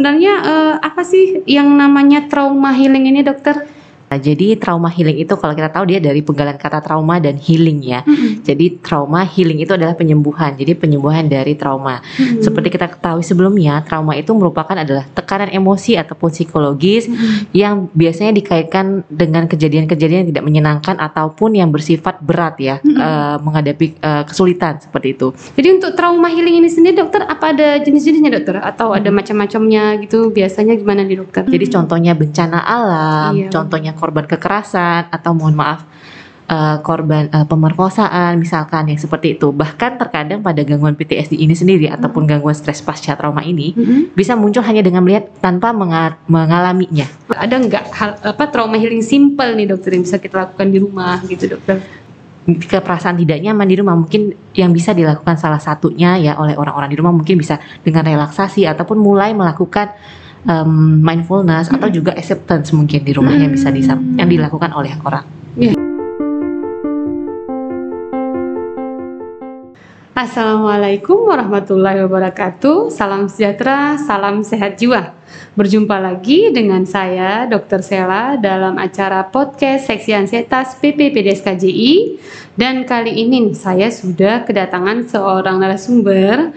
sebenarnya apa sih yang namanya trauma healing ini, dokter? Nah, jadi trauma healing itu kalau kita tahu dia dari penggalan kata trauma dan healing ya. Jadi trauma healing itu adalah penyembuhan. Jadi penyembuhan dari trauma. Seperti kita ketahui sebelumnya, trauma itu merupakan adalah tekanan emosi ataupun psikologis yang biasanya dikaitkan dengan kejadian-kejadian yang tidak menyenangkan ataupun yang bersifat berat ya, menghadapi kesulitan seperti itu. Jadi untuk trauma healing ini sendiri, dokter, apa ada jenis-jenisnya, dokter? Atau ada macam-macamnya gitu? Biasanya gimana nih, dokter? Jadi contohnya bencana alam, contohnya korban kekerasan atau mohon maaf korban pemerkosaan misalkan yang seperti itu. Bahkan terkadang pada gangguan PTSD ini sendiri ataupun gangguan stres pasca trauma ini bisa muncul hanya dengan melihat tanpa mengalaminya. Ada nggak trauma healing simple nih, dokter, yang bisa kita lakukan di rumah gitu, dokter? Jika perasaan tidak nyaman di rumah, mungkin yang bisa dilakukan salah satunya ya oleh orang-orang di rumah mungkin bisa dengan relaksasi ataupun mulai melakukan mindfulness atau juga acceptance mungkin di rumahnya bisa yang dilakukan oleh orang. Assalamualaikum warahmatullahi wabarakatuh. Salam sejahtera, salam sehat jiwa. Berjumpa lagi dengan saya Dr. Shela dalam acara podcast Seksi Ansietas PP PDSKJI. Dan kali ini saya sudah kedatangan seorang narasumber,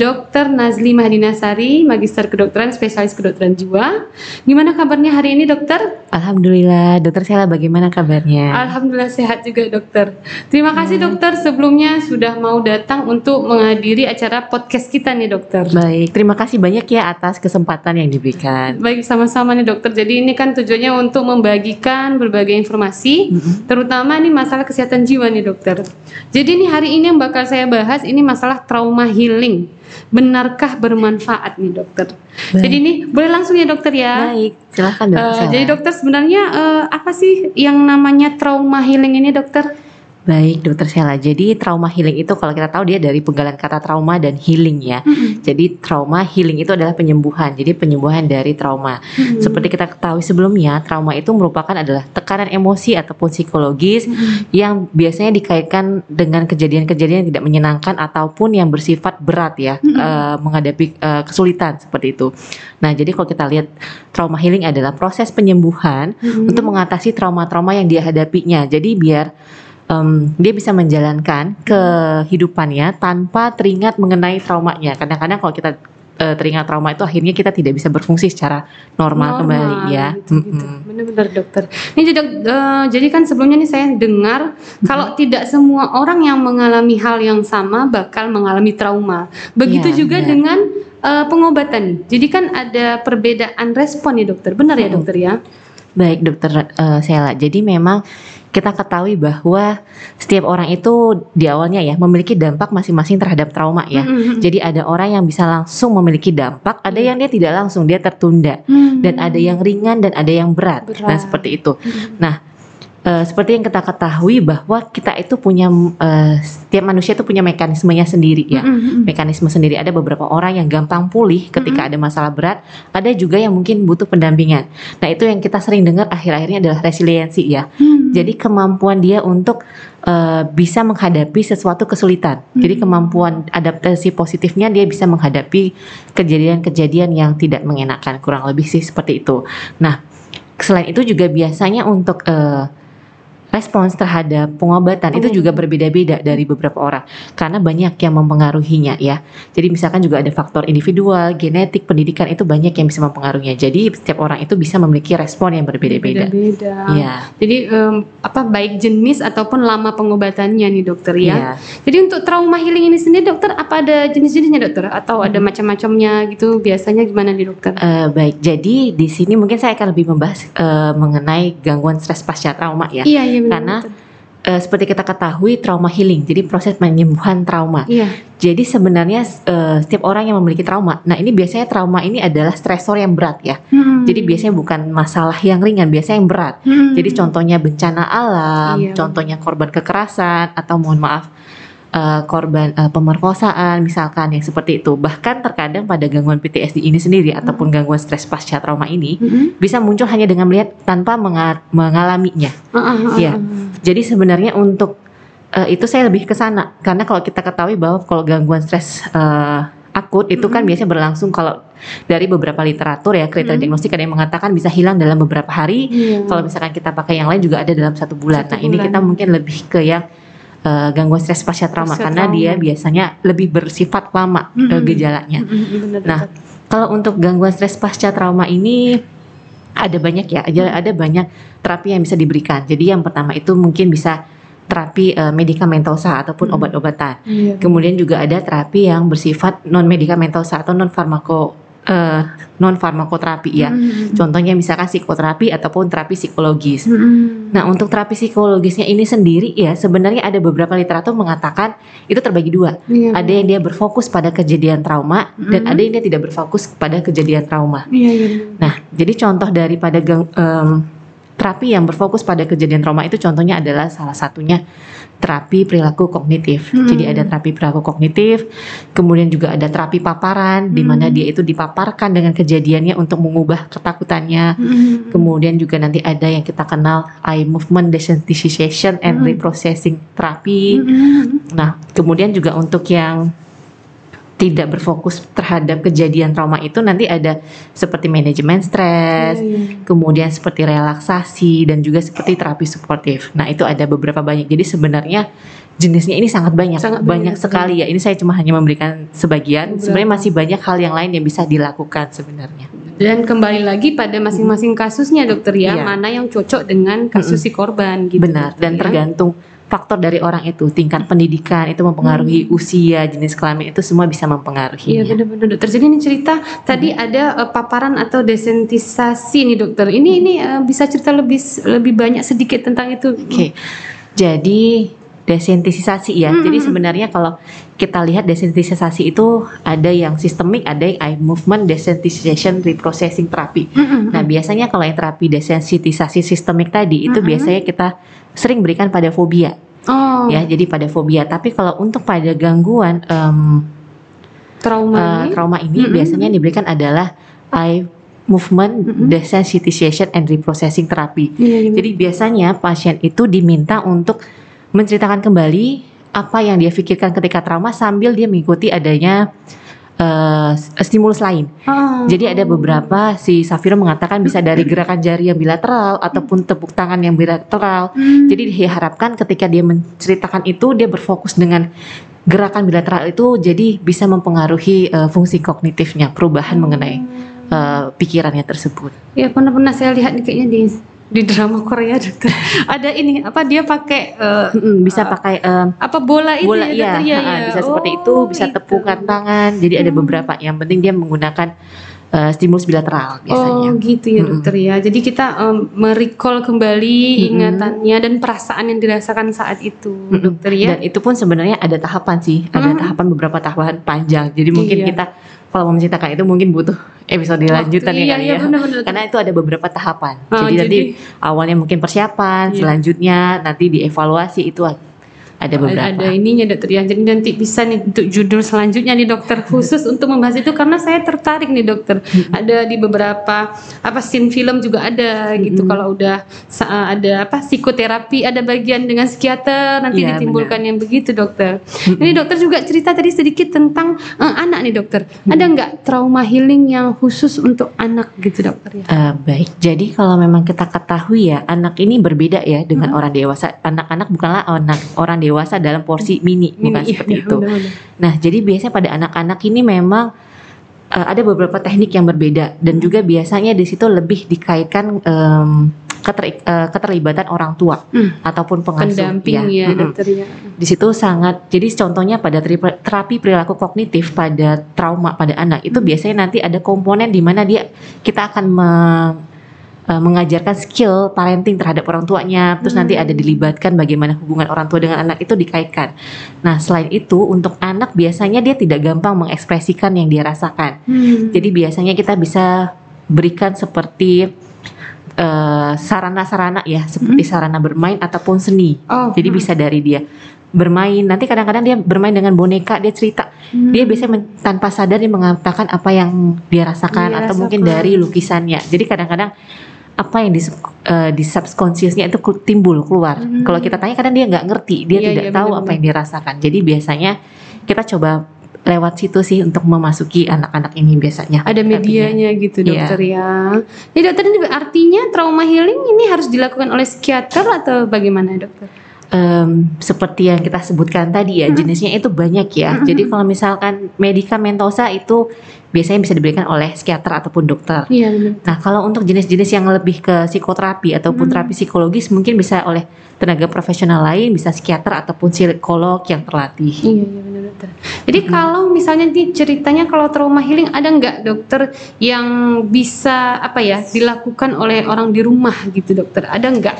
Dr. Nazli Mahdinasari, Magister Kedokteran, Spesialis Kedokteran Jiwa. Gimana kabarnya hari ini, dokter? Alhamdulillah. Dr. Shela, bagaimana kabarnya? Alhamdulillah, sehat juga, dokter. Terima kasih, dokter, sebelumnya sudah mau datang untuk menghadiri acara podcast kita nih, dokter. Baik, terima kasih banyak ya atas kesempatan yang diberikan. Baik, sama-sama nih, dokter. Jadi ini kan tujuannya untuk membagikan berbagai informasi, terutama nih masalah kesehatan jiwa nih, dokter. Jadi nih hari ini yang bakal saya bahas ini masalah trauma healing. Benarkah bermanfaat nih, dokter? Baik. Jadi nih boleh langsung ya, dokter ya? Baik, silahkan, dokter. Jadi dokter, sebenarnya apa sih yang namanya trauma healing ini, dokter? Baik, Dr. Shela. Jadi trauma healing itu kalau kita tahu dia dari penggalan kata trauma dan healing ya. Jadi trauma healing itu adalah penyembuhan. Jadi penyembuhan dari trauma. Seperti kita ketahui sebelumnya, trauma itu merupakan adalah tekanan emosi ataupun psikologis yang biasanya dikaitkan dengan kejadian-kejadian yang tidak menyenangkan ataupun yang bersifat berat ya, menghadapi kesulitan seperti itu. Nah, jadi kalau kita lihat trauma healing adalah proses penyembuhan untuk mengatasi trauma-trauma yang dihadapinya. Jadi biar dia bisa menjalankan kehidupannya tanpa teringat mengenai traumanya. Kadang-kadang kalau kita teringat trauma itu akhirnya kita tidak bisa berfungsi secara normal kembali ya. Gitu. Benar-benar, dokter. Ini jadi kan sebelumnya nih saya dengar kalau tidak semua orang yang mengalami hal yang sama bakal mengalami trauma. Begitu juga dengan pengobatan. Jadi kan ada perbedaan respon nih, dokter. Benar ya, dokter ya? Baik, Dokter Shela. Jadi memang kita ketahui bahwa setiap orang itu di awalnya ya memiliki dampak masing-masing terhadap trauma ya. Jadi ada orang yang bisa langsung memiliki dampak, ada yang dia tidak langsung, dia tertunda, dan ada yang ringan dan ada yang berat. Nah, seperti itu. Nah, seperti yang kita ketahui bahwa kita itu punya setiap manusia itu punya mekanismenya sendiri ya. Mekanisme sendiri. Ada beberapa orang yang gampang pulih ketika ada masalah berat, ada juga yang mungkin butuh pendampingan. Nah, itu yang kita sering dengar akhir-akhirnya adalah resiliensi ya. Jadi kemampuan dia untuk bisa menghadapi sesuatu kesulitan. Jadi kemampuan adaptasi positifnya dia bisa menghadapi kejadian-kejadian yang tidak mengenakan, kurang lebih sih seperti itu. Nah, selain itu juga biasanya untuk respons terhadap pengobatan itu juga berbeda-beda dari beberapa orang karena banyak yang mempengaruhinya ya. Jadi misalkan juga ada faktor individual, genetik, pendidikan, itu banyak yang bisa mempengaruhinya. Jadi setiap orang itu bisa memiliki respon yang berbeda-beda. Ya. Jadi baik jenis ataupun lama pengobatannya nih, dokter ya. Jadi untuk trauma healing ini sendiri, dokter, apa ada jenis-jenisnya, dokter? Atau ada macam-macamnya gitu? Biasanya gimana nih, dokter? Baik. Jadi di sini mungkin saya akan lebih membahas mengenai gangguan stres pasca trauma ya. Iya. Karena seperti kita ketahui trauma healing, jadi proses penyembuhan trauma. Jadi sebenarnya setiap orang yang memiliki trauma, nah ini biasanya trauma ini adalah stresor yang berat ya. Jadi biasanya bukan masalah yang ringan, biasanya yang berat. Jadi contohnya bencana alam, contohnya korban kekerasan atau mohon maaf korban pemerkosaan misalkan yang seperti itu. Bahkan terkadang pada gangguan PTSD ini sendiri ataupun gangguan stres pasca trauma ini bisa muncul hanya dengan melihat tanpa mengalaminya. Jadi sebenarnya untuk itu saya lebih ke sana karena kalau kita ketahui bahwa kalau gangguan stres akut itu kan biasanya berlangsung kalau dari beberapa literatur ya kriteria diagnostik ada yang mengatakan bisa hilang dalam beberapa hari. Kalau misalkan kita pakai yang lain juga ada dalam 1 bulan. Nah ini kita mungkin lebih ke yang gangguan stres pasca trauma karena dia biasanya lebih bersifat lama gejalanya. Nah kalau untuk gangguan stres pasca trauma ini ada banyak ya, ada banyak terapi yang bisa diberikan. Jadi yang pertama itu mungkin bisa terapi medikamentosa ataupun obat-obatan. Kemudian juga ada terapi yang bersifat non medikamentosa atau non farmakoterapi ya. Contohnya misalkan psikoterapi ataupun terapi psikologis. Nah, untuk terapi psikologisnya ini sendiri ya sebenarnya ada beberapa literatur mengatakan itu terbagi dua. Ada yang dia berfokus pada kejadian trauma dan ada yang dia tidak berfokus pada kejadian trauma. Nah, jadi contoh daripada terapi yang berfokus pada kejadian trauma itu contohnya adalah salah satunya terapi perilaku kognitif. Jadi ada terapi perilaku kognitif, kemudian juga ada terapi paparan di mana dia itu dipaparkan dengan kejadiannya untuk mengubah ketakutannya. Kemudian juga nanti ada yang kita kenal eye movement desensitization and reprocessing terapi. Nah, kemudian juga untuk yang tidak berfokus terhadap kejadian trauma itu nanti ada seperti manajemen stres, kemudian seperti relaksasi dan juga seperti terapi suportif. Nah itu ada beberapa banyak. Jadi sebenarnya jenisnya ini sangat banyak sekali ya. Ini saya cuma hanya memberikan sebagian. Sebenarnya masih banyak hal yang lain yang bisa dilakukan sebenarnya. Dan kembali lagi pada masing-masing kasusnya dokter ya, mana yang cocok dengan kasus si korban gitu. Benar. Dokter, dan tergantung faktor dari orang itu, tingkat pendidikan itu mempengaruhi, usia, jenis kelamin itu semua bisa mempengaruhi. Iya benar-benar dokter. Jadi ini cerita tadi ada paparan atau desensitisasi nih dokter. Ini bisa cerita lebih banyak sedikit tentang itu. Oke. Jadi desensitisasi ya. Jadi sebenarnya kalau kita lihat desensitisasi itu ada yang sistemik, ada yang eye movement desensitization reprocessing therapy. Nah, biasanya kalau yang terapi desensitisasi sistemik tadi itu biasanya kita sering berikan pada fobia. Ya, jadi pada fobia. Tapi kalau untuk pada gangguan trauma ini biasanya yang diberikan adalah eye movement desensitization and reprocessing therapy. Jadi biasanya pasien itu diminta untuk menceritakan kembali apa yang dia pikirkan ketika trauma sambil dia mengikuti adanya stimulus lain. Jadi ada beberapa si Safira mengatakan bisa dari gerakan jari yang bilateral ataupun tepuk tangan yang bilateral. Jadi diharapkan ketika dia menceritakan itu dia berfokus dengan gerakan bilateral itu, jadi bisa mempengaruhi fungsi kognitifnya, perubahan mengenai pikirannya tersebut. Ya pernah saya lihat kayaknya di drama Korea dokter ada ini apa dia pakai bisa pakai apa bola itu ya, bisa seperti itu, bisa tepukan tangan. Jadi ada beberapa yang penting dia menggunakan stimulus bilateral biasanya. Oh gitu ya dokter ya. Jadi kita merecall kembali ingatannya dan perasaan yang dirasakan saat itu dokter ya. Dan itu pun sebenarnya ada tahapan sih, ada beberapa tahapan panjang. Jadi mungkin kita kalau mau menceritakan itu mungkin butuh episode lanjutan ya. Bener-bener. Karena itu ada beberapa tahapan. Jadi nanti awalnya mungkin persiapan, selanjutnya nanti dievaluasi itu ada beberapa. Ada ininya dokter ya. Jadi nanti bisa nih untuk judul selanjutnya nih dokter khusus untuk membahas itu karena saya tertarik nih dokter. Ada di beberapa scene film juga ada gitu. Kalau udah ada psikoterapi, ada bagian dengan psikiater nanti ditimbulkan yang begitu dokter. Ini dokter juga cerita tadi sedikit tentang anak nih dokter. Ada nggak trauma healing yang khusus untuk anak gitu dokter ya? Baik. Jadi kalau memang kita ketahui ya anak ini berbeda ya dengan orang dewasa. Anak-anak bukanlah orang dewasa dalam porsi mini bukan seperti itu. Nah, jadi biasanya pada anak-anak ini memang ada beberapa teknik yang berbeda dan juga biasanya di situ lebih dikaitkan keterlibatan orang tua ataupun pengasuh ya. Di situ sangat. Jadi contohnya pada terapi perilaku kognitif pada trauma pada anak itu biasanya nanti ada komponen di mana kita akan mengajarkan skill parenting terhadap orang tuanya, terus nanti ada dilibatkan bagaimana hubungan orang tua dengan anak itu dikaitkan. Nah selain itu untuk anak biasanya dia tidak gampang mengekspresikan yang dia rasakan. Jadi biasanya kita bisa berikan seperti sarana-sarana ya, seperti sarana bermain ataupun seni. Jadi bisa dari dia bermain, nanti kadang-kadang dia bermain dengan boneka, dia cerita. Dia biasanya tanpa sadar dia mengatakan apa yang dia rasakan atau mungkin dari lukisannya. Jadi kadang-kadang apa yang di subconsciousnya itu timbul keluar. Kalau kita tanya kadang dia nggak ngerti, dia tidak tahu apa yang dirasakan. Jadi biasanya kita coba lewat situ sih untuk memasuki anak-anak ini biasanya. Ada medianya artinya, gitu dokter ya. Jadi dokter, ini artinya trauma healing ini harus dilakukan oleh psikiater atau bagaimana dokter? Seperti yang kita sebutkan tadi ya, jenisnya itu banyak ya. Jadi kalau misalkan medikamentosa itu biasanya bisa diberikan oleh psikiater ataupun dokter. Iya, benar. Nah kalau untuk jenis-jenis yang lebih ke psikoterapi ataupun terapi psikologis mungkin bisa oleh tenaga profesional lain, bisa psikiater ataupun psikolog yang terlatih. Iya, benar dokter. Jadi kalau misalnya nih ceritanya kalau trauma healing ada nggak dokter yang bisa apa ya dilakukan oleh orang di rumah gitu dokter? Ada nggak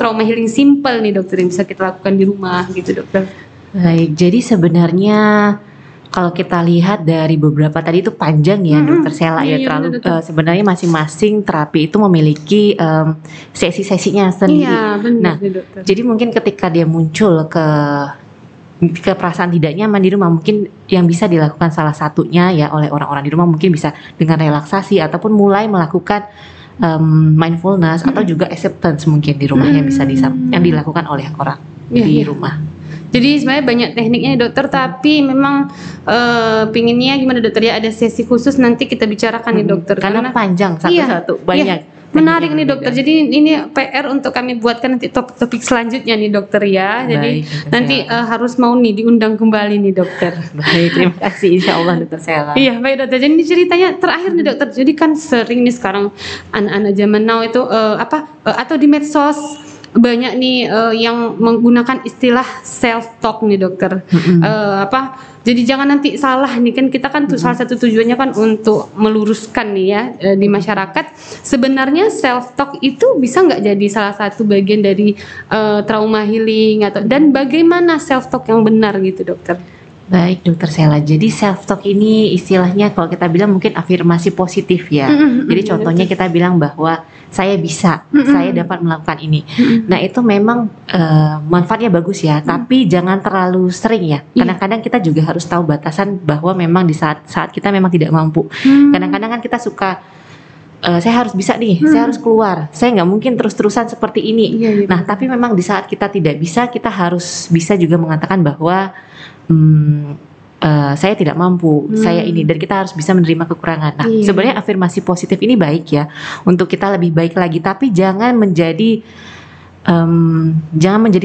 trauma healing simple nih dokter yang bisa kita lakukan di rumah gitu dokter? Baik, jadi sebenarnya kalau kita lihat dari beberapa tadi itu panjang ya dokter Shela ya, terlalu sebenarnya masing-masing terapi itu memiliki sesi-sesinya sendiri. Iya, benar, nah, dokter. Jadi mungkin ketika dia muncul ke perasaan tidak nyaman di rumah, mungkin yang bisa dilakukan salah satunya ya oleh orang-orang di rumah mungkin bisa dengan relaksasi ataupun mulai melakukan mindfulness atau juga acceptance mungkin di rumahnya bisa yang dilakukan oleh orang di rumah. Jadi sebenarnya banyak tekniknya dokter, tapi memang pinginnya gimana dokter ya, ada sesi khusus nanti kita bicarakan nih dokter. Karena panjang satu-satu banyak. Iya. Menarik nih dokter. Jadi ini PR untuk kami buatkan nanti topik selanjutnya nih dokter ya. Jadi baik, nanti harus mau nih diundang kembali nih dokter. Baik, terima kasih insya Allah dokter Shela. Iya baik dokter. Jadi ini ceritanya terakhir nih dokter. Jadi kan sering nih sekarang anak-anak zaman now itu atau di medsos banyak nih yang menggunakan istilah self talk nih dokter. Jadi jangan nanti salah nih, kan kita kan salah satu tujuannya kan untuk meluruskan nih ya di masyarakat. Sebenarnya self talk itu bisa nggak jadi salah satu bagian dari trauma healing atau dan bagaimana self talk yang benar gitu dokter? Baik dokter Shela, jadi self talk ini istilahnya kalau kita bilang mungkin afirmasi positif ya. Jadi contohnya kita bilang bahwa saya bisa, saya dapat melakukan ini. Nah itu memang manfaatnya bagus ya, tapi jangan terlalu sering ya. Kadang-kadang kita juga harus tahu batasan bahwa memang di saat kita memang tidak mampu. Kadang-kadang kan kita suka saya harus bisa nih, saya harus keluar, saya nggak mungkin terus-terusan seperti ini. Nah tapi memang di saat kita tidak bisa, kita harus bisa juga mengatakan bahwa saya tidak mampu, saya ini, dan kita harus bisa menerima kekurangan. Nah, sebenarnya afirmasi positif ini baik ya untuk kita lebih baik lagi, tapi jangan menjadi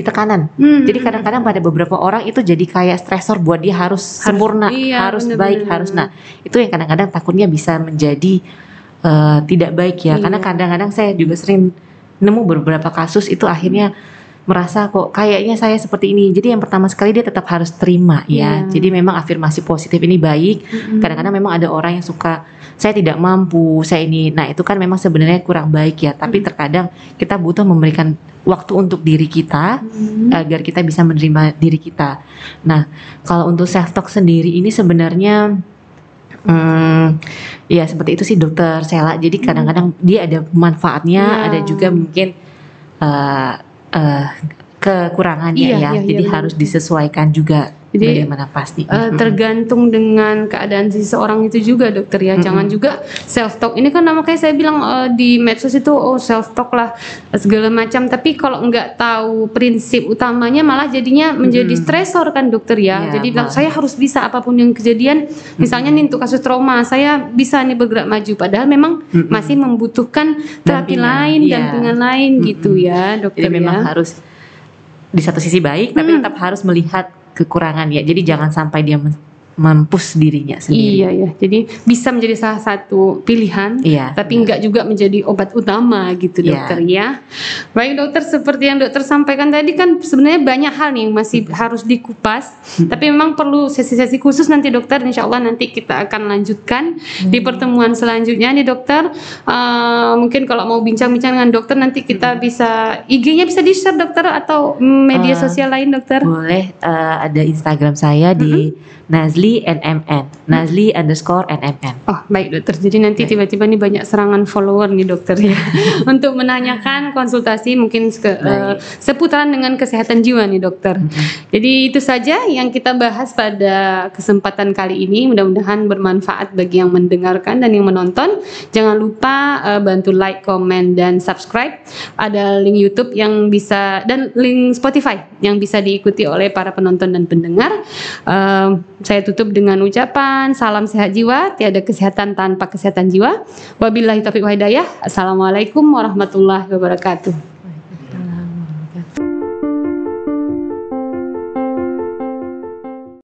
tekanan. Jadi kadang-kadang pada beberapa orang itu jadi kayak stresor buat dia harus sempurna, harus baik. Nah, itu yang kadang-kadang takutnya bisa menjadi tidak baik ya, karena kadang-kadang saya juga sering nemu beberapa kasus itu akhirnya merasa kok kayaknya saya seperti ini. Jadi yang pertama sekali dia tetap harus terima ya. Jadi memang afirmasi positif ini baik. Kadang-kadang memang ada orang yang suka saya tidak mampu, saya ini. Nah itu kan memang sebenarnya kurang baik ya. Tapi terkadang kita butuh memberikan waktu untuk diri kita agar kita bisa menerima diri kita. Nah kalau untuk self talk sendiri ini sebenarnya ya seperti itu sih dokter Shela. Jadi kadang-kadang dia ada manfaatnya, ada juga mungkin kekurangannya jadi harus disesuaikan juga. Jadi bagaimana pasti tergantung dengan keadaan seseorang itu juga dokter ya. Jangan juga self talk ini kan makanya saya bilang di medsos itu self talk lah segala macam, tapi kalau nggak tahu prinsip utamanya malah jadinya menjadi stresor kan dokter ya. Jadi bilang saya harus bisa apapun yang kejadian, misalnya nih untuk kasus trauma saya bisa nih bergerak maju, padahal memang masih membutuhkan terapi lain, dampingan lain gitu ya dokter. Jadi memang harus di satu sisi baik, tapi tetap harus melihat kekurangan ya. Jadi jangan sampai dia mampus dirinya sendiri. Iya ya. Jadi bisa menjadi salah satu pilihan, tapi enggak juga menjadi obat utama gitu dokter ya. Baik dokter, seperti yang dokter sampaikan tadi kan sebenarnya banyak hal nih yang masih harus dikupas, tapi memang perlu sesi-sesi khusus nanti dokter. Insya Allah nanti kita akan lanjutkan di pertemuan selanjutnya nih dokter. Mungkin kalau mau bincang-bincang dengan dokter nanti kita bisa IG-nya bisa di-share dokter atau media sosial lain dokter? Boleh, ada Instagram saya di Nazli NMN, Nazli_NMN. Oh baik dokter, jadi nanti tiba-tiba nih banyak serangan follower nih dokter ya untuk menanyakan konsultasi mungkin seputaran dengan kesehatan jiwa nih dokter. Jadi itu saja yang kita bahas pada kesempatan kali ini, mudah-mudahan bermanfaat bagi yang mendengarkan dan yang menonton. Jangan lupa bantu like, comment, dan subscribe. Ada link YouTube yang bisa dan link Spotify yang bisa diikuti oleh para penonton dan pendengar. Saya tutup dengan ucapan salam sehat jiwa, tiada kesehatan tanpa kesehatan jiwa. Wabillahi taufiq wal hidayah. Assalamualaikum warahmatullahi wabarakatuh.